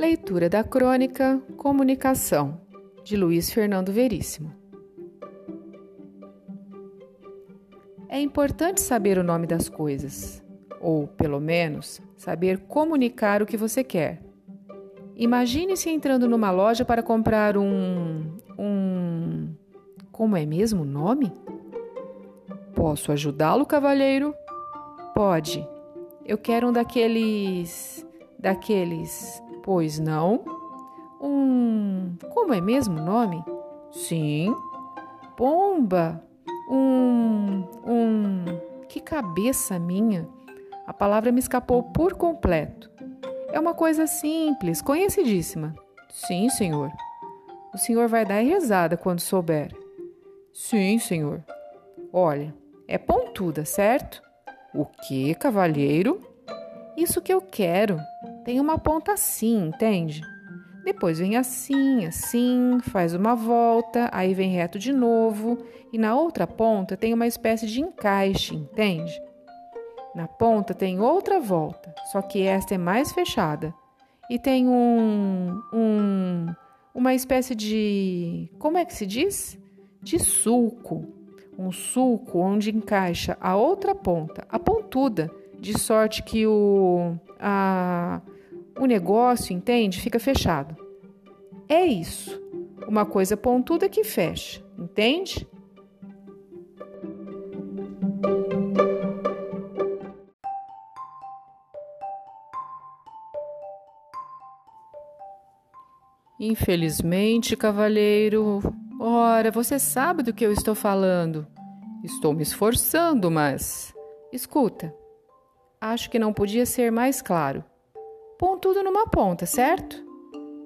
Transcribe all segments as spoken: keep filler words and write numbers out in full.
Leitura da crônica Comunicação, de Luís Fernando Veríssimo. É importante saber o nome das coisas, ou, pelo menos, saber comunicar o que você quer. Imagine-se entrando numa loja para comprar um... um... Como é mesmo o nome? Posso ajudá-lo, cavalheiro? Pode. Eu quero um daqueles... daqueles... Pois não? Um... Como é mesmo o nome? Sim. Pomba. Um... Um... Que cabeça minha! A palavra me escapou por completo. É uma coisa simples, conhecidíssima. Sim, senhor. O senhor vai dar rezada quando souber. Sim, senhor. Olha, é pontuda, certo? O que, cavalheiro? Isso que eu quero. Tem uma ponta assim, entende? Depois vem assim, assim, faz uma volta, aí vem reto de novo, e na outra ponta tem uma espécie de encaixe, entende? Na ponta tem outra volta, só que esta é mais fechada. E tem um... um... uma espécie de... como é que se diz? De sulco. Um sulco onde encaixa a outra ponta, a pontuda, de sorte que o... a... o negócio, entende? Fica fechado. É isso. Uma coisa pontuda que fecha, entende? Infelizmente, cavalheiro. Ora, você sabe do que eu estou falando. Estou me esforçando, mas... Escuta, acho que não podia ser mais claro. Pontudo numa ponta, certo?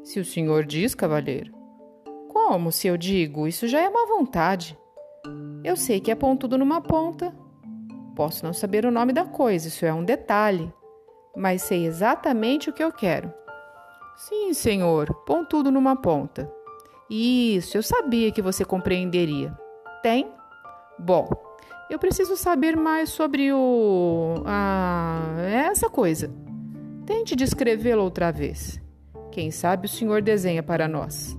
Se o senhor diz, cavalheiro. Como se eu digo? Isso já é má vontade. Eu sei que é pontudo numa ponta. Posso não saber o nome da coisa, isso é um detalhe. Mas sei exatamente o que eu quero. Sim, senhor, pontudo numa ponta. Isso, eu sabia que você compreenderia. Tem? Bom, eu preciso saber mais sobre o... Ah, essa coisa. Tente descrevê-lo outra vez. Quem sabe o senhor desenha para nós.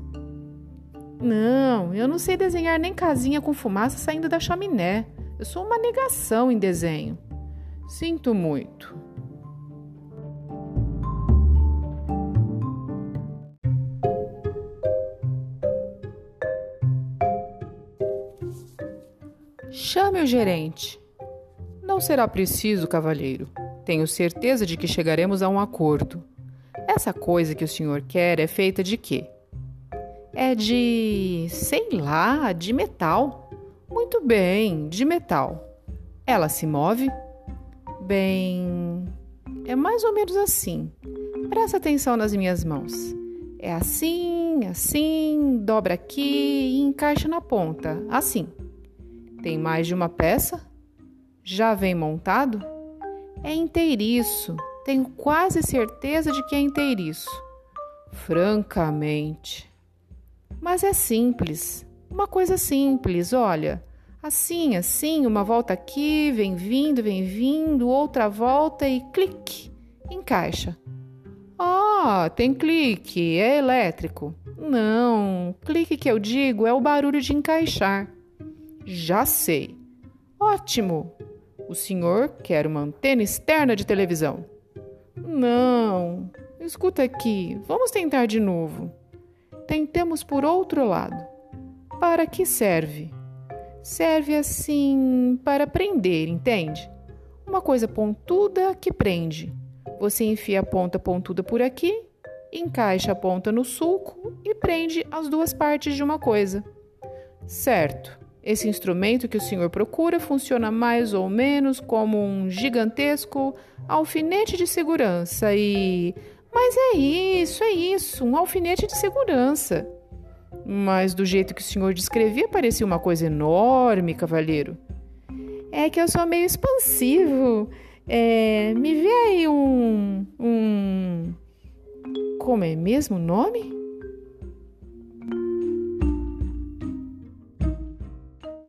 Não, eu não sei desenhar nem casinha com fumaça saindo da chaminé. Eu sou uma negação em desenho. Sinto muito. Chame o gerente. Não será preciso, cavalheiro. Tenho certeza de que chegaremos a um acordo. Essa coisa que o senhor quer é feita de quê? É de... sei lá, de metal. Muito bem, de metal. Ela se move? Bem... é mais ou menos assim. Presta atenção nas minhas mãos. É assim, assim, dobra aqui e encaixa na ponta, assim. Tem mais de uma peça? Já vem montado? É inteiriço. Tenho quase certeza de que é inteiriço. Francamente. Mas é simples. Uma coisa simples, olha. Assim, assim, uma volta aqui, vem vindo, vem vindo, outra volta e clique. Encaixa. Ah, tem clique. É elétrico. Não, clique que eu digo é o barulho de encaixar. Já sei. Ótimo. O senhor quer uma antena externa de televisão? Não. Escuta aqui. Vamos tentar de novo. Tentemos por outro lado. Para que serve? Serve assim para prender, entende? Uma coisa pontuda que prende. Você enfia a ponta pontuda por aqui, encaixa a ponta no sulco e prende as duas partes de uma coisa. Certo. Esse instrumento que o senhor procura funciona mais ou menos como um gigantesco alfinete de segurança e... Mas é isso, é isso, um alfinete de segurança. Mas do jeito que o senhor descrevia, parecia uma coisa enorme, cavalheiro. É que eu sou meio expansivo. É, me vê aí um... um... Como é mesmo o nome?